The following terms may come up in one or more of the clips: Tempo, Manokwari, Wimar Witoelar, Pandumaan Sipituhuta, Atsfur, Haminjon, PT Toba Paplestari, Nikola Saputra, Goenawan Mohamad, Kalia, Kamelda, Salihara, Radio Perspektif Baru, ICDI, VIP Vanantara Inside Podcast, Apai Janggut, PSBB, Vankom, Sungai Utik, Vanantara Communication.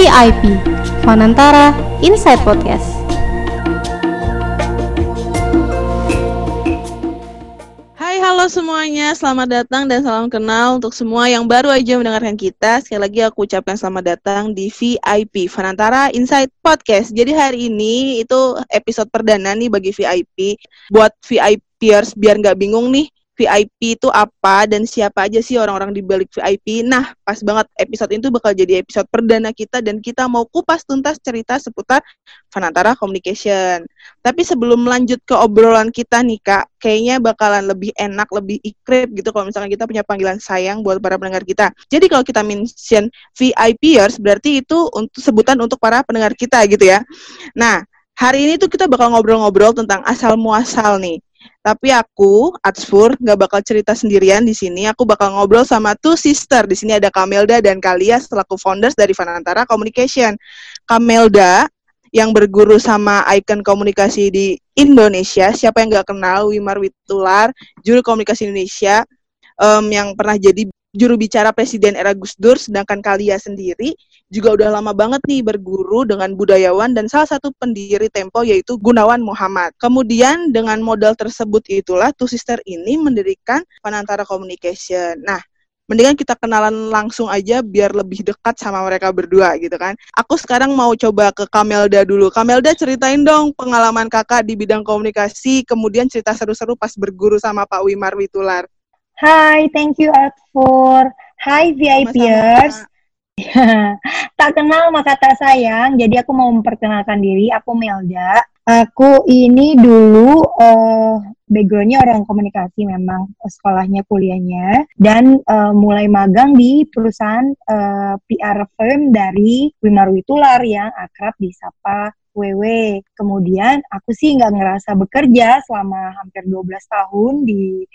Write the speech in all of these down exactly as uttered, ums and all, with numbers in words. V I P Vanantara Inside Podcast. Hai, halo semuanya, selamat datang dan salam kenal untuk semua yang baru aja mendengarkan kita. Sekali lagi aku ucapkan selamat datang di V I P Vanantara Inside Podcast. Jadi hari ini itu episode perdana nih bagi V I P. Buat VIPers biar nggak bingung nih, V I P itu apa dan siapa aja sih orang-orang di balik V I P. Nah, pas banget episode itu bakal jadi episode perdana kita dan kita mau kupas tuntas cerita seputar Vanantara Communication. Tapi sebelum lanjut ke obrolan kita nih, Kak, kayaknya bakalan lebih enak, lebih ikrip gitu kalau misalnya kita punya panggilan sayang buat para pendengar kita. Jadi kalau kita mention VIPers berarti itu untuk sebutan untuk para pendengar kita gitu ya. Nah, hari ini tuh kita bakal ngobrol-ngobrol tentang asal-muasal nih. Tapi aku, Atsfur, gak bakal cerita sendirian di sini. Aku bakal ngobrol sama two sister. Di sini ada Kamelda dan Kalia selaku founders dari Vanantara Communication. Kamelda yang berguru sama ikon komunikasi di Indonesia. Siapa yang gak kenal? Wimar Witoelar, juru komunikasi Indonesia um, yang pernah jadi juru bicara Presiden era Gus Dur. Sedangkan Kalia sendiri juga udah lama banget nih berguru dengan budayawan dan salah satu pendiri Tempo yaitu Goenawan Mohamad. Kemudian dengan modal tersebut itulah two sister ini mendirikan Vanantara Communication. Nah, mendingan kita kenalan langsung aja biar lebih dekat sama mereka berdua gitu kan. Aku sekarang mau coba ke Kamelda dulu. Kamelda, ceritain dong pengalaman kakak di bidang komunikasi, kemudian cerita seru-seru pas berguru sama Pak Wimar Witoelar. Hai, thank you Atsfur. Hai VIPers. Ya, tak kenal maka tak sayang. Jadi aku mau memperkenalkan diri. Aku Melda. Aku ini dulu uh, backgroundnya orang komunikasi memang, sekolahnya, kuliahnya, dan uh, mulai magang di perusahaan uh, P R firm dari Wimar Witoelar yang akrab disapa W W. Kemudian aku sih nggak ngerasa bekerja selama hampir dua belas tahun di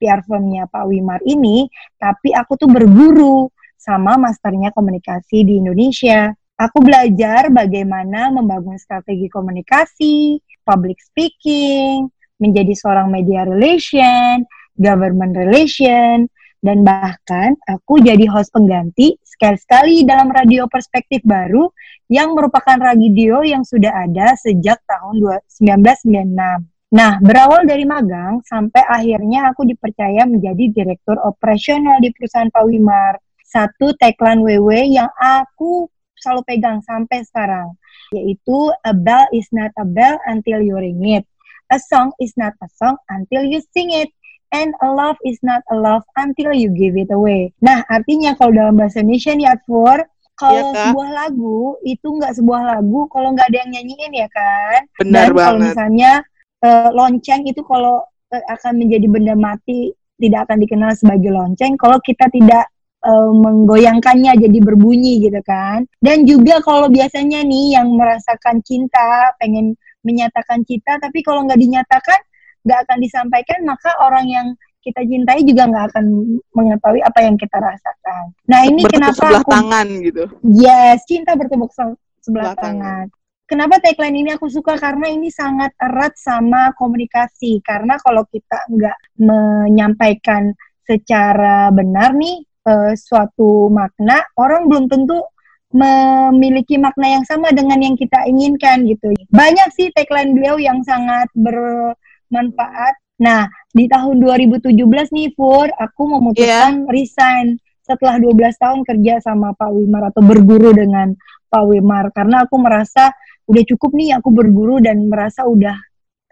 P R firmnya Pak Wimar ini, tapi aku tuh berguru sama masternya komunikasi di Indonesia. Aku belajar bagaimana membangun strategi komunikasi, public speaking, menjadi seorang media relation, government relation, dan bahkan aku jadi host pengganti sekali-sekali dalam Radio Perspektif Baru yang merupakan radio yang sudah ada sejak tahun sembilan belas sembilan puluh enam. Nah, berawal dari magang sampai akhirnya aku dipercaya menjadi direktur operasional di perusahaan Pak Wimar. Satu tagline W W yang aku selalu pegang sampai sekarang, yaitu a bell is not a bell until you ring it, a song is not a song until you sing it, and a love is not a love until you give it away. Nah, artinya kalau dalam bahasa Indonesia nih Atsfur, kalau ya, sebuah lagu itu nggak sebuah lagu kalau nggak ada yang nyanyiin, ya kan? Benar. Dan banget. Kalau misalnya uh, lonceng itu kalau uh, akan menjadi benda mati, tidak akan dikenal sebagai lonceng kalau kita tidak menggoyangkannya jadi berbunyi gitu kan. Dan juga kalau biasanya nih yang merasakan cinta, pengen menyatakan cinta, tapi kalau nggak dinyatakan, nggak akan disampaikan, maka orang yang kita cintai juga nggak akan mengetahui apa yang kita rasakan. Nah, ini bertepuk kenapa sebelah aku tangan gitu. Yes, cinta bertepuk sebelah, sebelah tangan. tangan. Kenapa tagline ini aku suka? Karena ini sangat erat sama komunikasi. Karena kalau kita nggak menyampaikan secara benar nih Uh, suatu makna, orang belum tentu memiliki makna yang sama dengan yang kita inginkan gitu. Banyak sih tagline beliau yang sangat bermanfaat. Nah, di tahun dua ribu tujuh belas nih Fur, aku memutuskan yeah. resign setelah dua belas tahun kerja sama Pak Wimar atau berguru dengan Pak Wimar, karena aku merasa udah cukup nih aku berguru dan merasa udah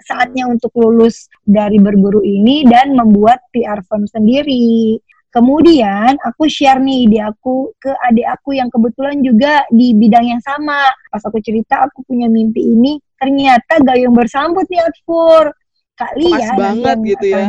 saatnya untuk lulus dari berguru ini dan membuat P R firm sendiri. Kemudian aku share nih ide aku ke adik aku yang kebetulan juga di bidang yang sama. Pas aku cerita aku punya mimpi ini, ternyata gayung bersambut nih Atsfur. Kak Lia banget gitu ya.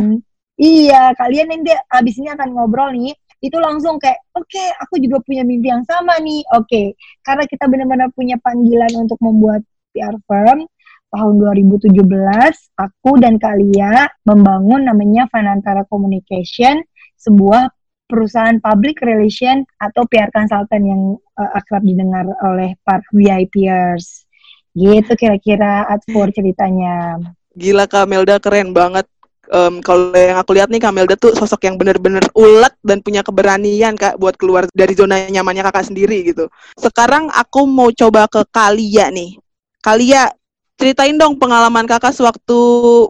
Iya, kalian nanti abis ini akan ngobrol nih. Itu langsung kayak, oke, okay, aku juga punya mimpi yang sama nih. Oke, okay. Karena kita benar-benar punya panggilan untuk membuat P R firm. Tahun dua ribu tujuh belas, aku dan Kak Lia membangun namanya Vanantara Communication, sebuah perusahaan public relation atau P R consultant yang uh, akrab didengar oleh para VIPers. Gitu kira-kira Atsfur ceritanya. Gila Kamelda, keren banget. um, kalau yang aku lihat nih, Kamelda tuh sosok yang benar-benar ulet dan punya keberanian Kak buat keluar dari zona nyamannya Kakak sendiri gitu. Sekarang aku mau coba ke Kalia nih. Kalia, ceritain dong pengalaman Kakak sewaktu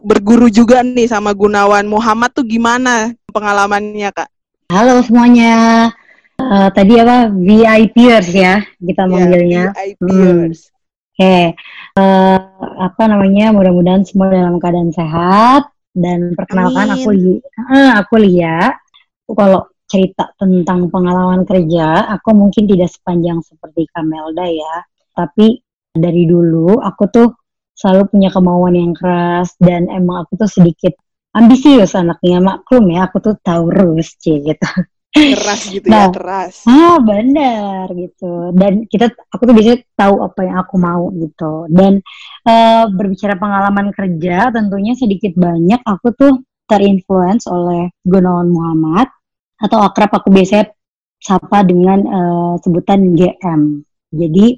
berguru juga nih sama Goenawan Mohamad tuh gimana pengalamannya Kak? Halo semuanya. Uh, tadi apa? VIPers ya kita manggilnya. Yeah, VIPers. Hmm. Oke, okay. uh, apa namanya? Mudah-mudahan semua dalam keadaan sehat dan perkenalkan Amin. aku li- uh, aku Lia. Kalau cerita tentang pengalaman kerja, aku mungkin tidak sepanjang seperti Kamelda ya. Tapi dari dulu aku tuh selalu punya kemauan yang keras dan emang aku tuh sedikit ambisius anaknya, maklum ya. Aku tuh Taurus sih gitu. Keras gitu nah, ya, keras. Ah, benar gitu. Dan kita, aku tuh biasanya tahu apa yang aku mau gitu. Dan uh, berbicara pengalaman kerja, tentunya sedikit banyak aku tuh terinfluence oleh Goenawan Mohamad atau akrab aku biasanya sapa dengan uh, sebutan G M. Jadi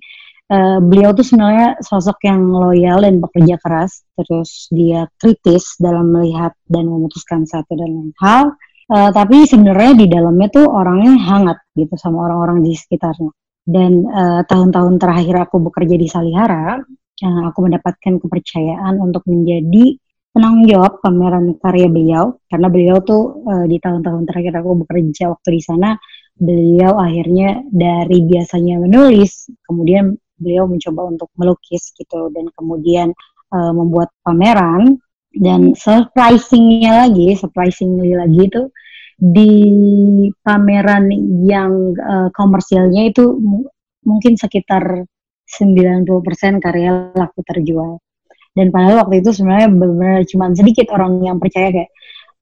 uh, beliau tuh sebenarnya sosok yang loyal dan bekerja keras. Terus dia kritis dalam melihat dan memutuskan satu dan lain hal. Uh, tapi sebenarnya di dalamnya tuh orangnya hangat gitu sama orang-orang di sekitarnya. Dan uh, tahun-tahun terakhir aku bekerja di Salihara, uh, aku mendapatkan kepercayaan untuk menjadi penanggung jawab pameran karya beliau. Karena beliau tuh uh, di tahun-tahun terakhir aku bekerja waktu di sana, beliau akhirnya dari biasanya menulis, kemudian beliau mencoba untuk melukis gitu, dan kemudian uh, membuat pameran. Dan surprisingnya lagi, surprisingly lagi itu di pameran yang uh, komersialnya itu m- mungkin sekitar sembilan puluh persen karya laku terjual. Dan padahal waktu itu sebenarnya benar-benar cuma sedikit orang yang percaya kayak,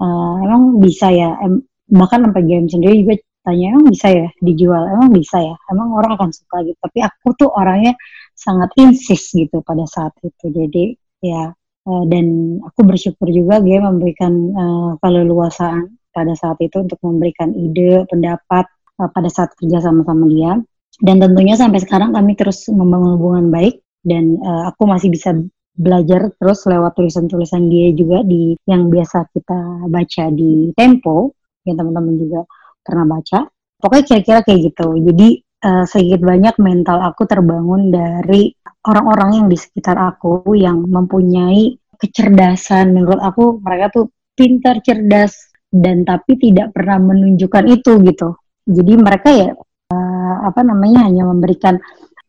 uh, emang bisa ya, em- bahkan sampai game sendiri juga tanya, emang bisa ya dijual, emang bisa ya, emang orang akan suka gitu. Tapi aku tuh orangnya sangat insist gitu pada saat itu, jadi ya. Uh, dan aku bersyukur juga dia memberikan uh, keleluasaan pada saat itu untuk memberikan ide, pendapat uh, pada saat kerja sama-sama dia. Dan tentunya sampai sekarang kami terus membangun hubungan baik, dan uh, aku masih bisa belajar terus lewat tulisan-tulisan dia juga di yang biasa kita baca di Tempo, yang teman-teman juga pernah baca. Pokoknya kira-kira kayak gitu. Jadi uh, sedikit banyak mental aku terbangun dari orang-orang yang di sekitar aku yang mempunyai kecerdasan. Menurut aku mereka tuh pintar, cerdas, dan tapi tidak pernah menunjukkan itu gitu. Jadi mereka ya uh, apa namanya hanya memberikan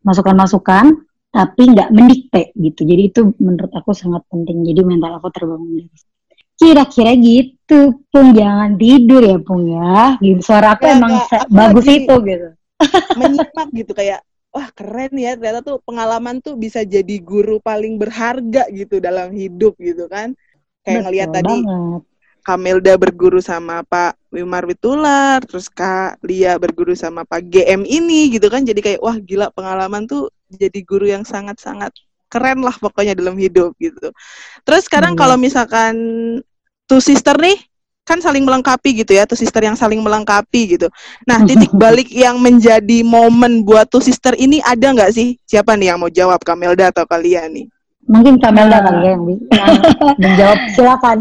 masukan-masukan tapi nggak mendikte gitu. Jadi itu menurut aku sangat penting. Jadi mental aku terbangun dari situ. Kira-kira gitu, Pung, jangan tidur ya Pung ya. Gitu, suara aku ya, emang gak, aku bagus itu gitu. Menyimak gitu kayak. Wah keren ya, ternyata tuh pengalaman tuh bisa jadi guru paling berharga gitu dalam hidup gitu kan. Kayak ngelihat tadi Kamelda berguru sama Pak Wimar Witoelar, terus Kak Lia berguru sama Pak G M ini gitu kan. Jadi kayak wah gila, pengalaman tuh jadi guru yang sangat-sangat keren lah pokoknya dalam hidup gitu. Terus sekarang hmm. kalau misalkan two sister nih, kan saling melengkapi gitu ya, two sister yang saling melengkapi gitu. Nah, titik balik yang menjadi momen buat two sister ini ada nggak sih? Siapa nih yang mau jawab, Kamelda atau Kalia nih? Mungkin Kamelda kali ya yang menjawab. Silakan.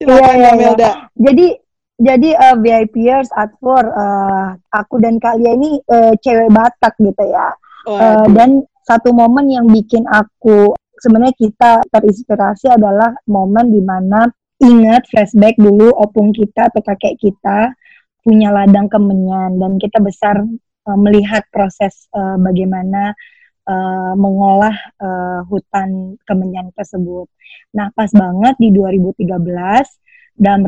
Silakan ya, Kamelda. Ya. Jadi jadi uh, VIPers, Atsfur, uh, aku dan Kalia ini uh, cewek Batak gitu ya. Uh, dan satu momen yang bikin aku sebenarnya kita terinspirasi adalah momen di mana ingat flashback dulu opung kita atau kakek kita punya ladang kemenyan, dan kita besar uh, melihat proses uh, bagaimana uh, mengolah uh, hutan kemenyan tersebut. Nah pas banget di dua ribu tiga belas dalam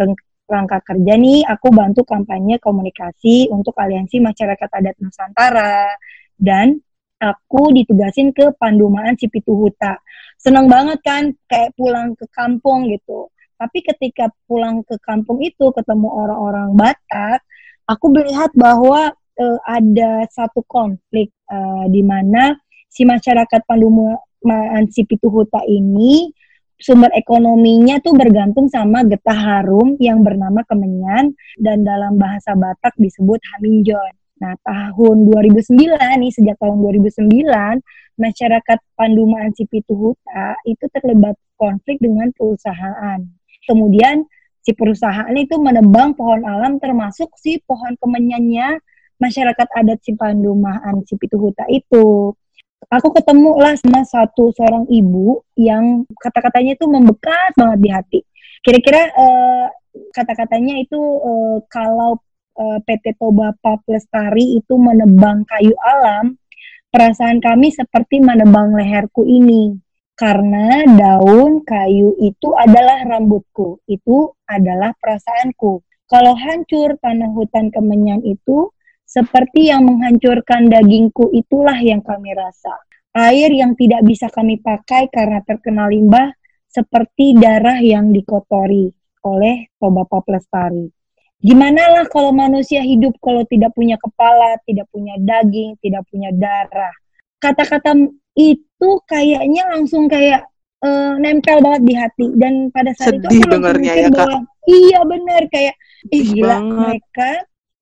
rangka kerja nih aku bantu kampanye komunikasi untuk Aliansi Masyarakat Adat Nusantara, dan aku ditugasin ke Pandumaan Sipituhuta. Seneng banget kan kayak pulang ke kampung gitu. Tapi ketika pulang ke kampung itu ketemu orang-orang Batak, aku melihat bahwa uh, ada satu konflik uh, di mana si masyarakat Pandumaan Sipituhuta ini sumber ekonominya tuh bergantung sama getah harum yang bernama kemenyan, dan dalam bahasa Batak disebut haminjon. Nah, tahun dua ribu sembilan nih, sejak tahun dua ribu sembilan, masyarakat Pandumaan Sipituhuta itu terlibat konflik dengan perusahaan kemudian si perusahaan itu menebang pohon alam termasuk si pohon kemenyannya masyarakat adat si Pandumaan Sipituhuta itu. Aku ketemu lah sama satu seorang ibu yang kata-katanya itu membekas banget di hati. Kira-kira uh, kata-katanya itu uh, kalau uh, P T Toba Paplestari itu menebang kayu alam, perasaan kami seperti menebang leherku ini. Karena daun kayu itu adalah rambutku, itu adalah perasaanku. Kalau hancur tanah hutan kemenyan itu, seperti yang menghancurkan dagingku, itulah yang kami rasa. Air yang tidak bisa kami pakai karena terkena limbah, seperti darah yang dikotori oleh Toba Paplestari. Gimana lah kalau manusia hidup kalau tidak punya kepala, tidak punya daging, tidak punya darah. Kata-kata itu kayaknya langsung kayak uh, nempel banget di hati. Dan pada saat sedih itu aku langsung mikir ya, bahwa iya benar, kayak ih gila banget. mereka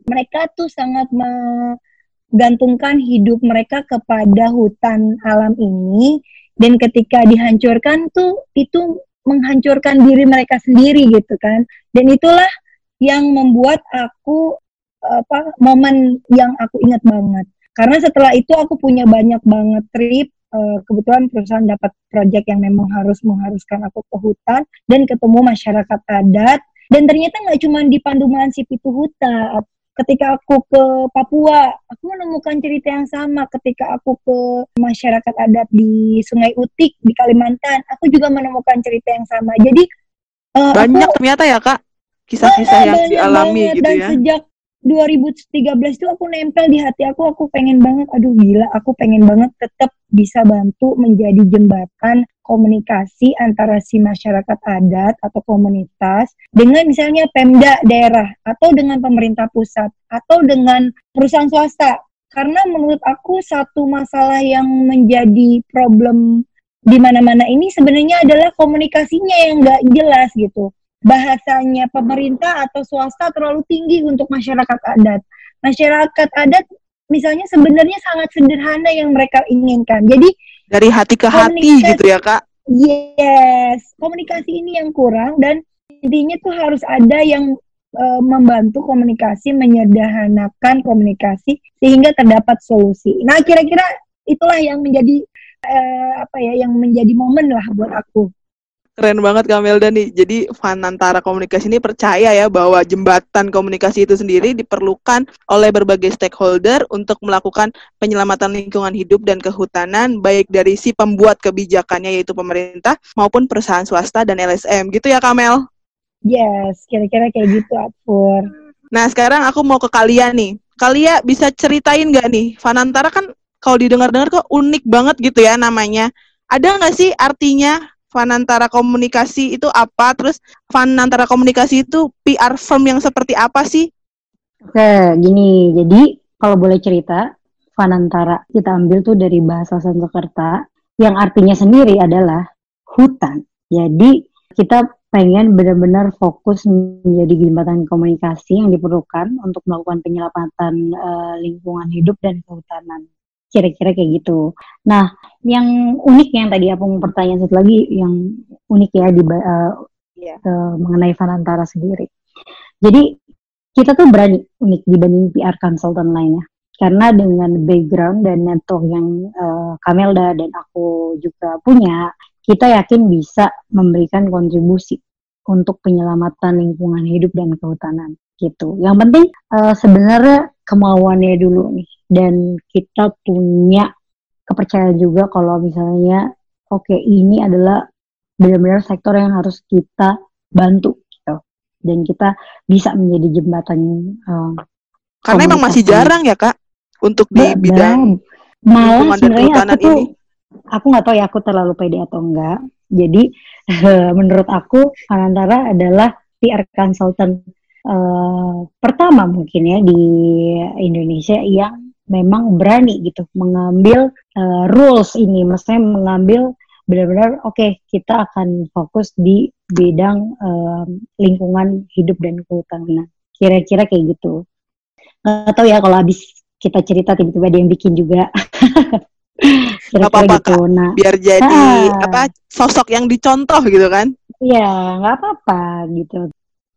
mereka tuh sangat menggantungkan hidup mereka kepada hutan alam ini, dan ketika dihancurkan tuh itu menghancurkan diri mereka sendiri gitu kan. Dan itulah yang membuat aku apa momen yang aku ingat banget. Karena setelah itu aku punya banyak banget trip, kebetulan perusahaan dapat proyek yang memang harus mengharuskan aku ke hutan dan ketemu masyarakat adat. Dan ternyata nggak cuma di Pandumaan Sipituhuta. Ketika aku ke Papua, aku menemukan cerita yang sama. Ketika aku ke masyarakat adat di Sungai Utik di Kalimantan, aku juga menemukan cerita yang sama. Jadi banyak aku, ternyata ya Kak, kisah-kisah yang dialami banget, gitu ya. Dan sejak dua ribu tiga belas itu aku nempel di hati aku, aku pengen banget, aduh gila, aku pengen banget tetap bisa bantu menjadi jembatan komunikasi antara si masyarakat adat atau komunitas dengan misalnya Pemda daerah, atau dengan pemerintah pusat, atau dengan perusahaan swasta. Karena menurut aku satu masalah yang menjadi problem di mana-mana ini sebenarnya adalah komunikasinya yang gak jelas gitu. Bahasanya pemerintah atau swasta terlalu tinggi untuk masyarakat adat. Masyarakat adat misalnya sebenarnya sangat sederhana yang mereka inginkan. Jadi dari hati ke hati gitu ya Kak? Yes, komunikasi ini yang kurang, dan intinya tuh harus ada yang e, membantu komunikasi, menyederhanakan komunikasi sehingga terdapat solusi. Nah kira-kira itulah yang menjadi e, apa ya, yang menjadi momen lah buat aku. Keren banget Kamelda nih. Jadi Vanantara Komunikasi ini percaya ya bahwa jembatan komunikasi itu sendiri diperlukan oleh berbagai stakeholder untuk melakukan penyelamatan lingkungan hidup dan kehutanan, baik dari si pembuat kebijakannya yaitu pemerintah maupun perusahaan swasta dan L S M. Gitu ya Kamel? Yes, kira-kira kayak gitu Atsfur. Nah sekarang aku mau ke Kalia nih. Kalia bisa ceritain gak nih, Vanantara kan kalau didengar-dengar kok unik banget gitu ya namanya. Ada gak sih artinya Vanantara Komunikasi itu apa? Terus Vanantara Komunikasi itu P R firm yang seperti apa sih? Oke, gini. Jadi kalau boleh cerita, Vanantara kita ambil tuh dari bahasa Sansekerta yang artinya sendiri adalah hutan. Jadi kita pengen benar-benar fokus menjadi jembatan komunikasi yang diperlukan untuk melakukan penyelamatan uh, lingkungan hidup dan kehutanan. Kira-kira kayak gitu. Nah, yang unik yang tadi aku mau pertanyaan satu lagi yang unik ya di uh, yeah. uh, mengenai Vanantara sendiri. Jadi kita tuh berani unik dibanding P R consultant lainnya, karena dengan background dan network yang uh, Kamelda dan aku juga punya, kita yakin bisa memberikan kontribusi untuk penyelamatan lingkungan hidup dan kehutanan gitu. Yang penting uh, sebenarnya kemauannya dulu nih. Dan kita punya kepercayaan juga kalau misalnya oke okay, ini adalah benar-benar sektor yang harus kita bantu gitu. Dan kita bisa menjadi jembatan um, karena emang masih jarang ya Kak untuk di Be- bidang malah sebenarnya aku tuh, ini. Aku nggak tahu ya aku terlalu pede atau enggak. Jadi menurut aku Vanantara adalah P R consultant uh, pertama mungkin ya di Indonesia yang memang berani gitu mengambil uh, rules ini, maksudnya mengambil benar-benar oke okay, kita akan fokus di bidang uh, lingkungan hidup dan kehutanan. Kira-kira kayak gitu. Nggak tahu ya kalau habis kita cerita tiba-tiba ada yang bikin juga. Kira-kira apa-apa, gitu. Kak, nah, biar jadi ah, apa sosok yang dicontoh gitu kan? Iya, nggak apa-apa gitu.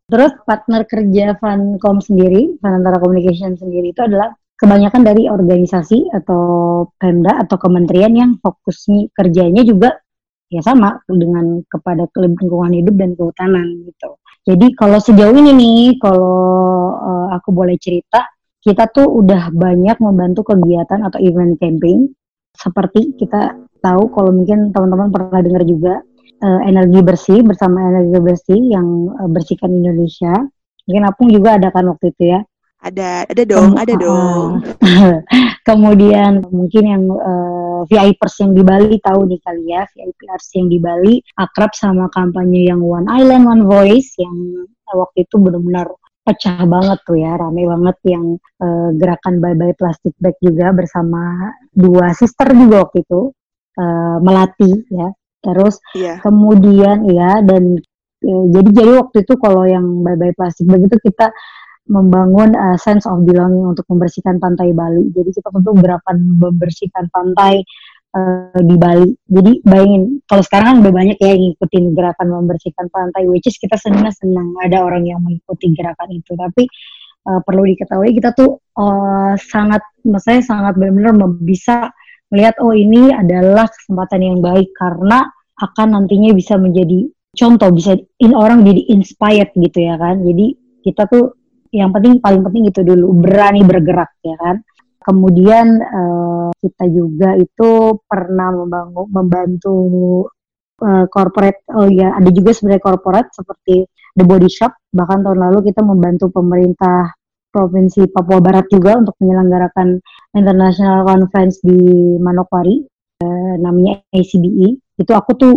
Terus partner kerja Vankom sendiri, Vanantara Communication sendiri itu adalah kebanyakan dari organisasi atau Pemda atau kementerian yang fokusnya kerjanya juga ya sama dengan kepada lingkungan hidup dan kehutanan gitu. Jadi kalau sejauh ini nih, kalau uh, aku boleh cerita, kita tuh udah banyak membantu kegiatan atau event camping. Seperti kita tahu, kalau mungkin teman-teman pernah dengar juga, Uh, energi bersih bersama energi bersih yang uh, bersihkan Indonesia. Mungkin Apung juga ada kan waktu itu ya? Ada, ada dong, Kem- ada uh, dong. Kemudian mungkin yang uh, VIPers yang di Bali tahu nih kali ya, VIPers yang di Bali akrab sama kampanye yang One Island One Voice yang waktu itu benar-benar pecah banget tuh ya, ramai banget yang uh, gerakan Bye Bye Plastic Bag juga bersama dua sister juga waktu itu uh, Melati ya. Terus yeah. kemudian ya dan e, jadi jadi waktu itu kalau yang Bye Bye Plastik begitu kita membangun uh, sense of belonging untuk membersihkan pantai Bali. Jadi kita tentu gerakan membersihkan pantai uh, di Bali. Jadi bayangin kalau sekarang kan udah banyak ya yang ngikutin gerakan membersihkan pantai, which is kita senang-senang ada orang yang mengikuti gerakan itu. Tapi uh, perlu diketahui kita tuh uh, sangat, maksudnya sangat benar-benar bisa melihat, oh ini adalah kesempatan yang baik karena akan nantinya bisa menjadi contoh, bisa in orang jadi inspired gitu ya kan. Jadi kita tuh yang penting, paling penting gitu dulu, berani bergerak ya kan. Kemudian uh, kita juga itu pernah membangun, membantu uh, corporate, oh ya ada juga sebenarnya corporate seperti The Body Shop, bahkan tahun lalu kita membantu pemerintah Provinsi Papua Barat juga untuk menyelenggarakan International Conference di Manokwari, eh, namanya I C D I. Itu aku tuh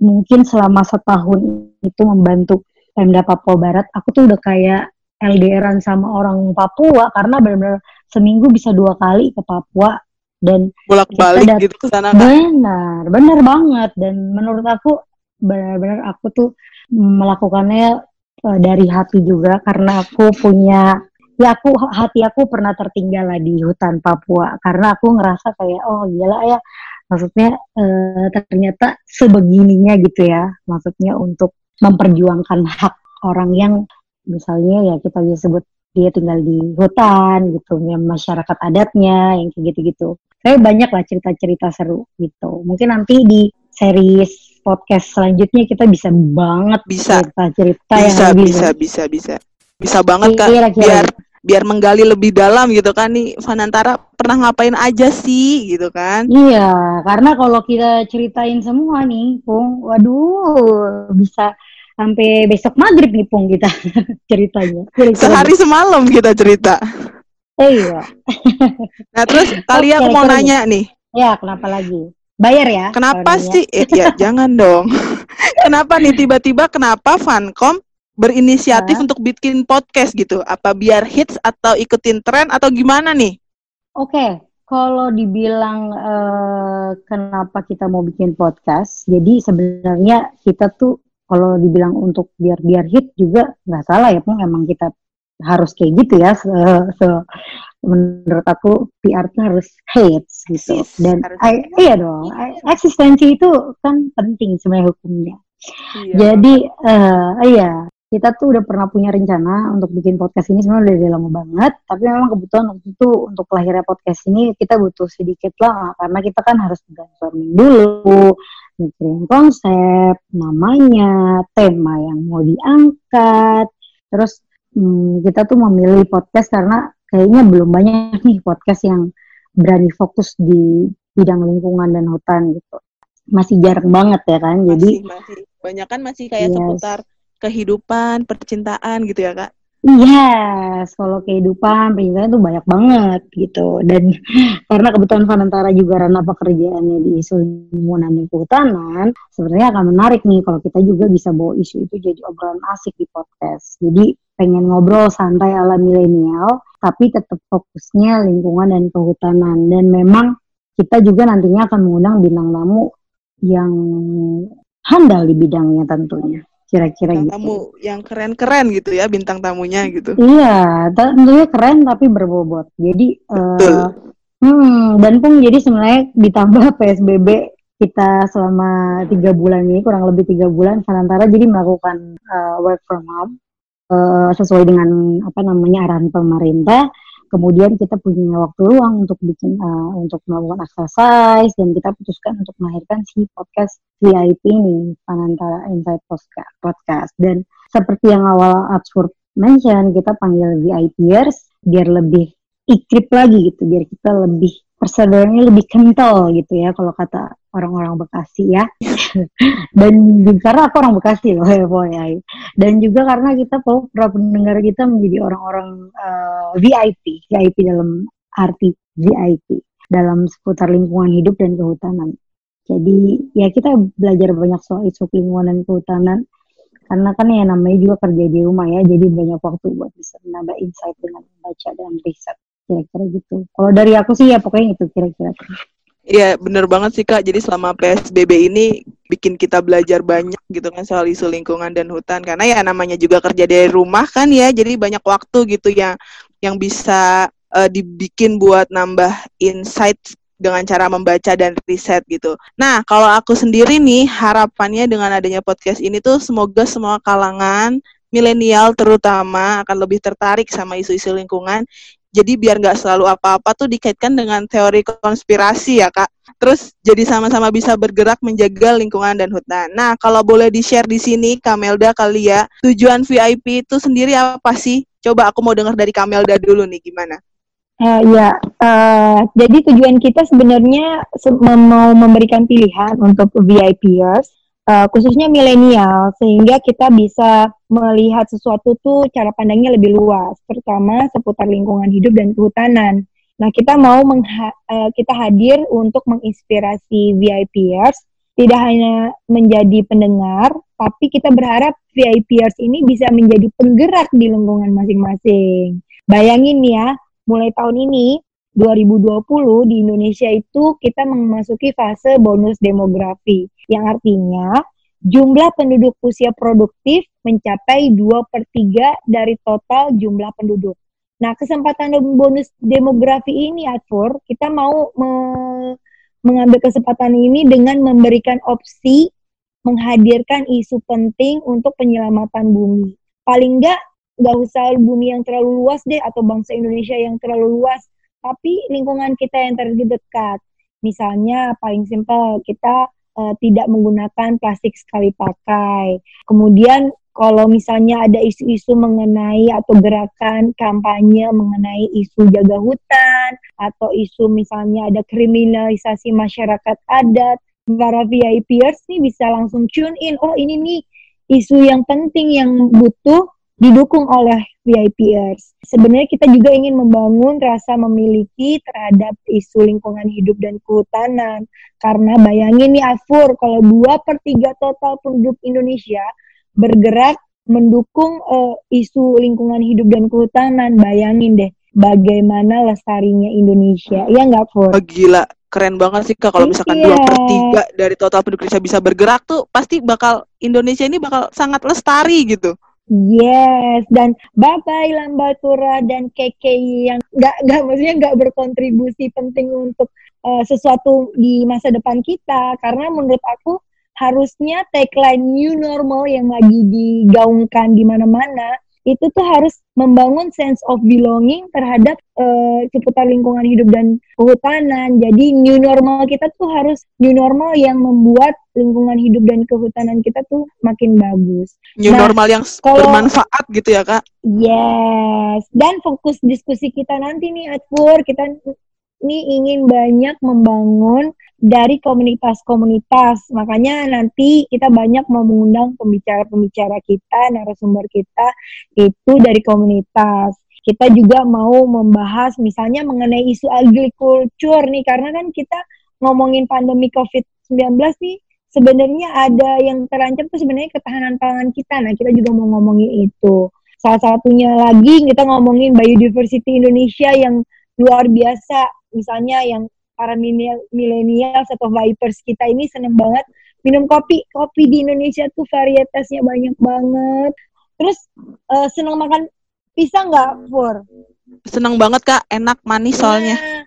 mungkin selama setahun itu membantu Pemda Papua Barat, aku tuh udah kayak L D R-an sama orang Papua karena benar-benar seminggu bisa dua kali ke Papua dan bolak-balik dat- gitu ke sana. Benar, benar banget dan menurut aku benar-benar aku tuh melakukannya eh, dari hati juga karena aku punya ya aku hati aku pernah tertinggal lah di hutan Papua karena aku ngerasa kayak oh gila ya maksudnya e, ternyata sebegininya gitu ya maksudnya untuk memperjuangkan hak orang yang misalnya ya kita bisa sebut dia tinggal di hutan gitu ya masyarakat adatnya yang kayak gitu-gitu. Saya banyak lah cerita-cerita seru gitu. Mungkin nanti di series podcast selanjutnya kita bisa banget bisa. cerita-cerita bisa, yang lebih bisa bisa bisa bisa banget Kak iya, biar iya. biar menggali lebih dalam gitu kan nih Vanantara pernah ngapain aja sih gitu kan. Iya, karena kalau kita ceritain semua nih Pung, waduh bisa sampai besok maghrib nih Pung kita ceritanya. Cerita sehari ini. Semalam kita cerita. Eh, iya. Nah, terus Kalia aku mau nanya nih. Ya, kenapa lagi? Bayar ya. Kenapa sih? Eh, ya jangan dong. Kenapa nih tiba-tiba kenapa Vankom berinisiatif nah. untuk bikin podcast gitu? Apa biar hits atau ikutin tren atau gimana nih? Oke, okay. Kalau dibilang uh, kenapa kita mau bikin podcast, jadi sebenarnya kita tuh kalau dibilang untuk biar biar hit juga nggak salah ya, Pung. Emang kita harus kayak gitu ya. So, so, menurut aku P R tuh harus hits gitu. Dan I, iya dong, I, eksistensi itu kan penting sebenarnya hukumnya. Iya. Jadi uh, iya. Kita tuh udah pernah punya rencana untuk bikin podcast ini sebenarnya udah lama banget, tapi memang kebetulan waktu itu untuk lahirnya podcast ini kita butuh sedikit lah, karena kita kan harus brainstorming dulu, mikirin konsep, namanya, tema yang mau diangkat, terus hmm, kita tuh memilih podcast karena kayaknya belum banyak nih podcast yang berani fokus di bidang lingkungan dan hutan gitu, masih jarang banget ya kan, jadi masih, masih. Banyak kan masih kayak yes. seputar kehidupan, percintaan gitu ya Kak? Yes, kalau kehidupan, percintaan itu banyak banget gitu. Dan karena kebetulan Vanantara juga ranah pekerjaannya di isu lingkungan dan kehutanan, sebenarnya akan menarik nih kalau kita juga bisa bawa isu itu jadi obrolan asik di podcast. Jadi pengen ngobrol santai ala milenial, tapi tetap fokusnya lingkungan dan kehutanan. Dan memang kita juga nantinya akan mengundang bintang tamu yang handal di bidangnya tentunya. Kira-kira bintang gitu. Tamu yang keren-keren gitu ya, bintang tamunya gitu. Iya, tentunya keren tapi berbobot. Jadi, betul. Uh, hmm, dan Pung jadi sebenarnya ditambah P S B B kita selama tiga bulan ini, kurang lebih tiga bulan, Vanantara jadi melakukan uh, work from home uh, sesuai dengan apa namanya arahan pemerintah. Kemudian kita punya waktu luang untuk bikin uh, untuk melakukan exercise, dan kita putuskan untuk melahirkan si podcast V I P ini, Vanantara Inside Podcast. Dan seperti yang awal Atsfur mention, kita panggil VIPers biar lebih ikrip lagi gitu, biar kita lebih persaudaranya lebih kental gitu ya, kalau kata orang-orang Bekasi ya. Dan karena aku orang Bekasi loh ya, dan juga karena kita perlu para pendengar kita menjadi orang-orang uh, V I P, V I P dalam arti V I P dalam seputar lingkungan hidup dan kehutanan. Jadi ya kita belajar banyak soal isu lingkungan dan kehutanan, karena kan ya namanya juga kerja di rumah ya, jadi banyak waktu buat bisa menambah insight dengan membaca dan riset, kira-kira gitu. Kalau dari aku sih ya pokoknya itu kira-kira. Iya, benar banget sih Kak. Jadi selama P S B B ini bikin kita belajar banyak gitu kan soal isu lingkungan dan hutan. Karena ya namanya juga kerja dari rumah kan ya. Jadi banyak waktu gitu yang yang bisa uh, dibikin buat nambah insight dengan cara membaca dan riset gitu. Nah, kalau aku sendiri nih harapannya dengan adanya podcast ini tuh semoga semua kalangan milenial terutama akan lebih tertarik sama isu-isu lingkungan. Jadi biar nggak selalu apa-apa tuh dikaitkan dengan teori konspirasi ya, Kak. Terus jadi sama-sama bisa bergerak menjaga lingkungan dan hutan. Nah, kalau boleh di-share di sini, Kamelda, Kalia, tujuan V I P itu sendiri apa sih? Coba aku mau dengar dari Kamelda dulu nih, gimana? Uh, ya, uh, jadi tujuan kita sebenarnya se- mau memberikan pilihan untuk VIPers, uh, khususnya milenial, sehingga kita bisa melihat sesuatu tuh cara pandangnya lebih luas, terutama seputar lingkungan hidup dan kehutanan. Nah, kita mau mengha- kita hadir untuk menginspirasi VIPers, tidak hanya menjadi pendengar, tapi kita berharap VIPers ini bisa menjadi penggerak di lingkungan masing-masing. Bayangin ya, mulai tahun ini, dua ribu dua puluh, di Indonesia itu kita memasuki fase bonus demografi, yang artinya jumlah penduduk usia produktif mencapai dua per tiga dari total jumlah penduduk. Nah, kesempatan bonus demografi ini, Atsfur, kita mau me- mengambil kesempatan ini dengan memberikan opsi menghadirkan isu penting untuk penyelamatan bumi. Paling enggak, enggak usah bumi yang terlalu luas deh, atau bangsa Indonesia yang terlalu luas, tapi lingkungan kita yang terdekat. Misalnya, paling simpel, kita Uh, tidak menggunakan plastik sekali pakai. Kemudian kalau misalnya ada isu-isu mengenai atau gerakan kampanye mengenai isu jaga hutan atau isu misalnya ada kriminalisasi masyarakat adat, para VIPers nih bisa langsung tune in. Oh, ini nih isu yang penting yang butuh didukung oleh VIPers. Sebenarnya kita juga ingin membangun rasa memiliki terhadap isu lingkungan hidup dan kehutanan. Karena bayangin nih Atsfur, kalau dua per tiga total penduduk Indonesia bergerak mendukung uh, isu lingkungan hidup dan kehutanan. Bayangin deh bagaimana lestarinya Indonesia. Iya nggak, Fur? Oh, gila, keren banget sih Kak. Kalau misalkan yeah. dua per tiga dari total penduduk Indonesia bisa bergerak tuh pasti bakal Indonesia ini bakal sangat lestari gitu. Yes, dan bye-bye Lambatura dan K K I yang nggak nggak maksudnya nggak berkontribusi penting untuk uh, sesuatu di masa depan kita. Karena menurut aku harusnya tagline new normal yang lagi digaungkan di mana-mana itu tuh harus membangun sense of belonging terhadap uh, seputar lingkungan hidup dan kehutanan. Jadi new normal kita tuh harus new normal yang membuat lingkungan hidup dan kehutanan kita tuh makin bagus. New nah, normal yang kalau, bermanfaat gitu ya Kak? Yes. Dan fokus diskusi kita nanti nih Atsfur, kita nih ingin banyak membangun dari komunitas-komunitas. Makanya nanti kita banyak mau mengundang pembicara-pembicara kita, narasumber kita itu dari komunitas. Kita juga mau membahas misalnya mengenai isu agriculture nih, karena kan kita ngomongin pandemi covid sembilan belas nih, sebenarnya ada yang terancam tuh sebenarnya ketahanan pangan kita. Nah, kita juga mau ngomongin itu. Salah satunya lagi kita ngomongin biodiversity Indonesia yang luar biasa, misalnya yang para milenial atau vipers kita ini seneng banget minum kopi. Kopi di Indonesia tuh varietasnya banyak banget. Terus uh, seneng makan pisang nggak, Fur? Seneng banget Kak, enak manis soalnya. Nah,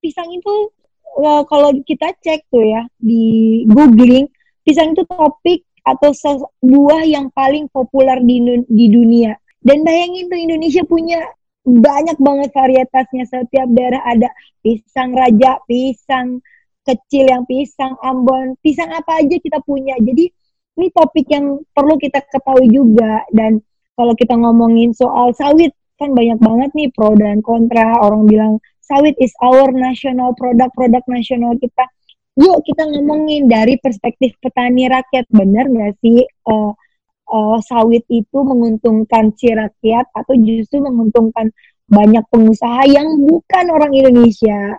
pisang itu uh, kalau kita cek tuh ya di googling, pisang itu topik atau ses- buah yang paling populer di, di dunia. Dan bayangin tuh Indonesia punya banyak banget varietasnya. Setiap daerah ada pisang raja, pisang kecil yang pisang Ambon, pisang apa aja kita punya. Jadi ini topik yang perlu kita ketahui juga. Dan kalau kita ngomongin soal sawit, kan banyak banget nih pro dan kontra. Orang bilang sawit is our national product, produk nasional kita. Yuk kita ngomongin dari perspektif petani rakyat. Benar gak sih uh, uh, sawit itu menguntungkan si rakyat atau justru menguntungkan banyak pengusaha yang bukan orang Indonesia?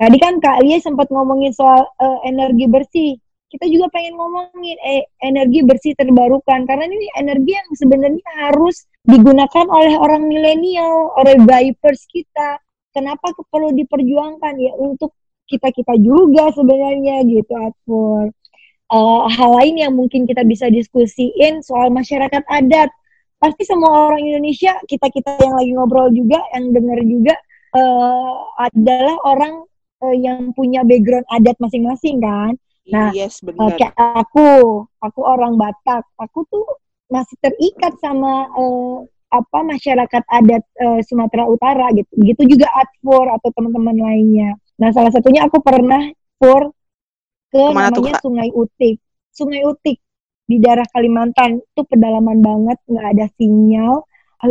Tadi kan Kak Lia sempat ngomongin soal uh, energi bersih. Kita juga pengen ngomongin eh, energi bersih terbarukan. Karena ini energi yang sebenarnya harus digunakan oleh orang milenial, oleh vipers kita. Kenapa perlu diperjuangkan? Ya untuk kita-kita juga sebenarnya gitu, Atsfur. Uh, hal lain yang mungkin kita bisa diskusiin soal masyarakat adat. Pasti semua orang Indonesia, kita-kita yang lagi ngobrol juga, yang dengar juga, uh, adalah orang yang punya background adat masing-masing kan. Nah, yes, kayak aku, aku orang Batak. Aku tuh masih terikat sama eh, apa masyarakat adat eh, Sumatera Utara gitu. Begitu juga Atsfur atau teman-teman lainnya. Nah, salah satunya aku pernah tur ke Kemana namanya tuh, Sungai Utik. Sungai Utik di daerah Kalimantan itu pedalaman banget, nggak ada sinyal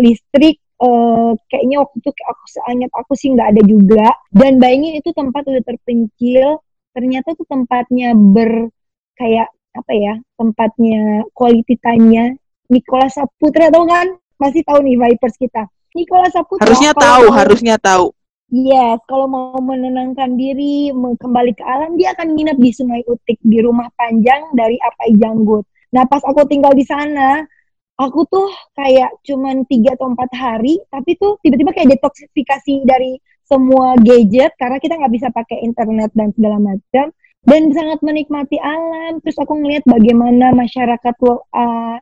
listrik. Uh, kayaknya waktu itu aku seingat aku sih nggak ada juga. Dan bayangin itu tempat udah terpencil, ternyata itu tempatnya ber kayak apa ya, tempatnya quality time-nya Nikola Saputra, tau kan? Masih tahu nih vipers kita. Nikola Saputra harusnya tahu, mau, harusnya tahu. Yes, kalau mau menenangkan diri, kembali ke alam, dia akan nginep di Sungai Utik, di rumah panjang dari Apai Janggut. Nah, pas aku tinggal di sana, aku tuh kayak cuman tiga atau empat hari, tapi tuh tiba-tiba kayak detoksifikasi dari semua gadget, karena kita nggak bisa pakai internet dan segala macam, dan sangat menikmati alam. Terus aku ngeliat bagaimana masyarakat uh,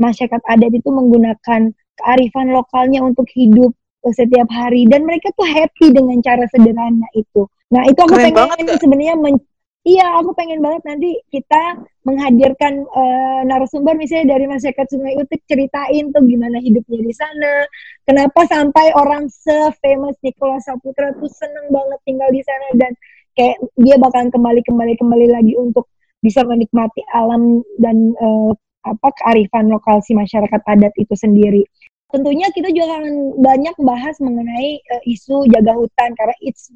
masyarakat adat itu menggunakan kearifan lokalnya untuk hidup setiap hari, dan mereka tuh happy dengan cara sederhana itu. Nah, itu aku Keren pengen sebenarnya men- Iya, aku pengen banget nanti kita menghadirkan uh, narasumber misalnya dari masyarakat Sungai Utik, ceritain tuh gimana hidupnya di sana. Kenapa sampai orang se-famous Nikola Saputra tuh seneng banget tinggal di sana, dan kayak dia bakalan kembali-kembali-kembali lagi untuk bisa menikmati alam dan uh, apa kearifan lokal si masyarakat adat itu sendiri. Tentunya kita juga akan banyak bahas mengenai uh, isu jaga hutan, karena it's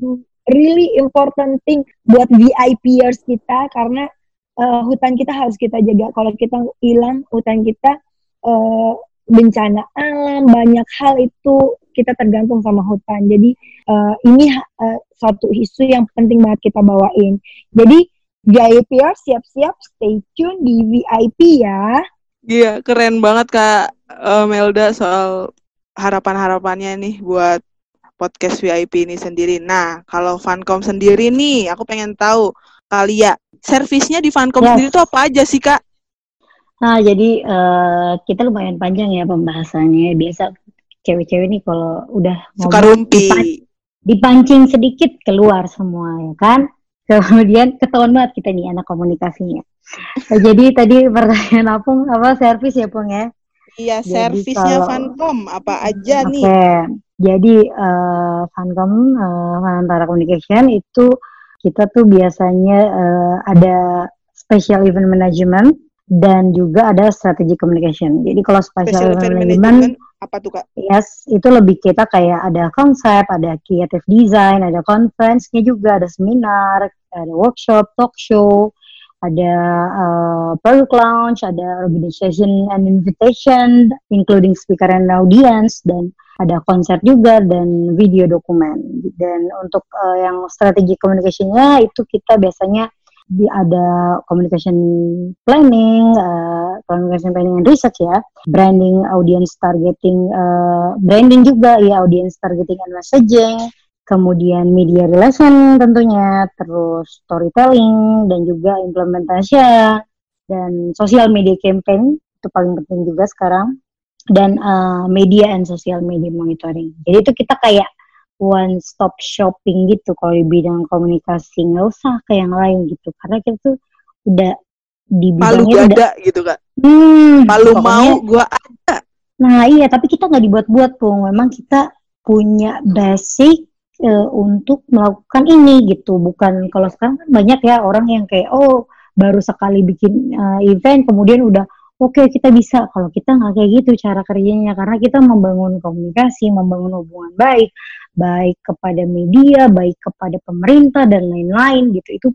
really important thing buat VIPers kita, karena uh, hutan kita harus kita jaga. Kalau kita hilang hutan kita, uh, bencana alam, banyak hal itu kita tergantung sama hutan. Jadi uh, ini uh, suatu isu yang penting banget kita bawain. Jadi VIPers siap-siap, stay tune di V I P ya. Iya, keren banget Kak uh, Melda soal harapan-harapannya nih buat podcast V I P ini sendiri. Nah, kalau Vancom sendiri nih, aku pengen tahu, Kalia, servisnya di Vancom yes. sendiri itu apa aja sih, Kak? Nah, jadi uh, kita lumayan panjang ya pembahasannya. Biasa cewek-cewek nih kalau udah suka rumpi, dipan- dipancing sedikit keluar semua ya kan. Kemudian ketahuan banget kita nih anak komunikasinya. Nah, jadi tadi pertanyaan Apung apa servis ya, Pung ya? Iya, servisnya Vancom apa aja okay. nih? Jadi uh, Vancom, uh, Vanantara Communication itu kita tuh biasanya uh, ada special event management dan juga ada strategic communication. Jadi kalau special, special event, event management, management apa tuh Kak? Yes, itu lebih kita kayak ada konsep, ada creative design, ada conference-nya juga, ada seminar, ada workshop, talk show, ada uh, product launch, ada organization and invitation, including speaker and audience, dan ada konser juga dan video dokumen. Dan untuk uh, yang strategi communication-nya itu kita biasanya di, ada communication planning, uh, communication planning and research ya, branding, audience targeting, uh, branding juga ya, audience targeting and messaging, kemudian media relation tentunya, terus storytelling dan juga implementation dan social media campaign itu paling penting juga sekarang. Dan uh, media and social media monitoring. Jadi itu kita kayak one stop shopping gitu kalau di bidang komunikasi, nggak usah ke yang lain gitu, karena kita tuh udah di bidangnya Palu ada udah, gitu Kak. Hmm, Palu mau gua ada. Nah iya, tapi kita nggak dibuat-buat Pung, memang kita punya basic e, untuk melakukan ini gitu. Bukan kalau sekarang kan banyak ya orang yang kayak oh baru sekali bikin uh, event kemudian udah oke okay, kita bisa. Kalau kita nggak kayak gitu cara kerjanya, karena kita membangun komunikasi, membangun hubungan baik, baik kepada media, baik kepada pemerintah dan lain-lain gitu. Itu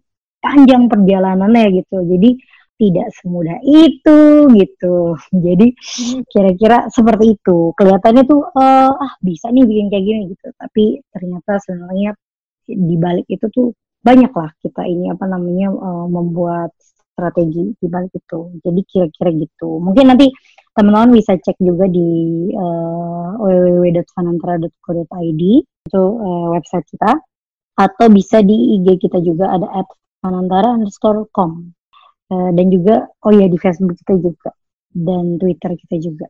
panjang perjalanannya gitu, jadi tidak semudah itu gitu. Jadi kira-kira seperti itu kelihatannya tuh uh, ah bisa nih bikin kayak gini gitu, tapi ternyata sebenarnya di balik itu tuh banyaklah kita ini apa namanya uh, membuat strategi di balik itu. Jadi kira-kira gitu. Mungkin nanti teman-teman bisa cek juga di uh, w w w dot vanantara dot co dot i d itu uh, website kita, atau bisa di I G kita juga ada at vanantara underscore com uh, dan juga oh ya di Facebook kita juga dan Twitter kita juga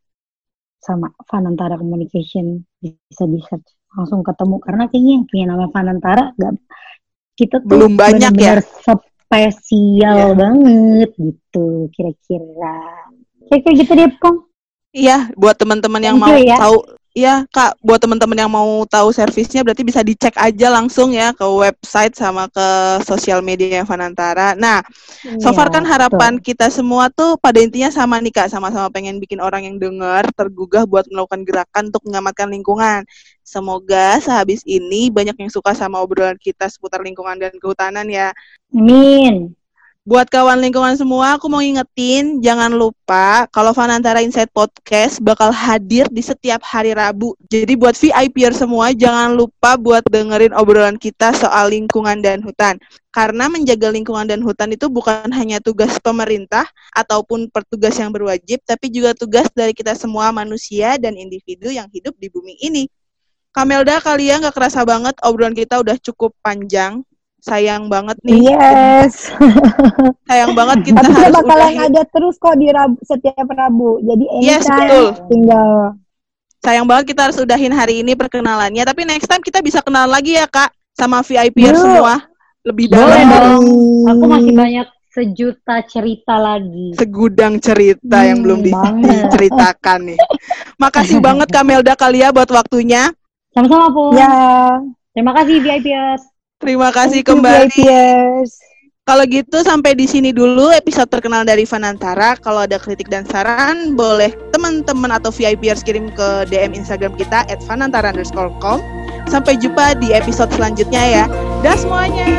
sama Vanantara Communication, bisa di search langsung ketemu, karena kayaknya yang punya nama Vanantara gak kita tuh belum banyak ya, spesial yeah. banget gitu kira-kira. Kayak gitu deh Pong. Iya, buat teman-teman yang Thank mau you, ya. tahu, ya Kak, buat teman-teman yang mau tahu servisnya berarti bisa dicek aja langsung ya ke website sama ke sosial media Vanantara. Nah, yeah, so far kan harapan betul. kita semua tuh pada intinya sama nih Kak, sama-sama pengen bikin orang yang dengar tergugah buat melakukan gerakan untuk mengamatkan lingkungan. Semoga sehabis ini banyak yang suka sama obrolan kita seputar lingkungan dan kehutanan ya. Amin. Buat kawan lingkungan semua, aku mau ngingetin, jangan lupa kalau Vanantara Inside Podcast bakal hadir di setiap hari Rabu. Jadi buat V I P-er semua, jangan lupa buat dengerin obrolan kita soal lingkungan dan hutan. Karena menjaga lingkungan dan hutan itu bukan hanya tugas pemerintah ataupun petugas yang berwajib, tapi juga tugas dari kita semua manusia dan individu yang hidup di bumi ini. Kamelda, kalian gak kerasa banget obrolan kita udah cukup panjang. Sayang banget nih. Yes. Sayang banget kita Habis harus bakalan udahin. Ada terus kok di Rabu, setiap Rabu. Jadi yes, betul. Tinggal. Sayang banget kita harus udahin hari ini perkenalannya. Tapi next time kita bisa kenal lagi ya Kak, sama V I P-er semua. Lebih dalam. Boleh dong. Aku masih banyak sejuta cerita lagi. Segudang cerita hmm, yang belum diceritakan nih. Makasih banget Kamelda Kalia buat waktunya. Sama-sama Pung. Ya. Terima kasih V I P-ers. Terima kasih kembali. Kalau gitu sampai di sini dulu episode terkenal dari Vanantara. Kalau ada kritik dan saran, boleh teman-teman atau V I P-ers kirim ke D M Instagram kita at vanantara underscore com. Sampai jumpa di episode selanjutnya ya. Dah semuanya.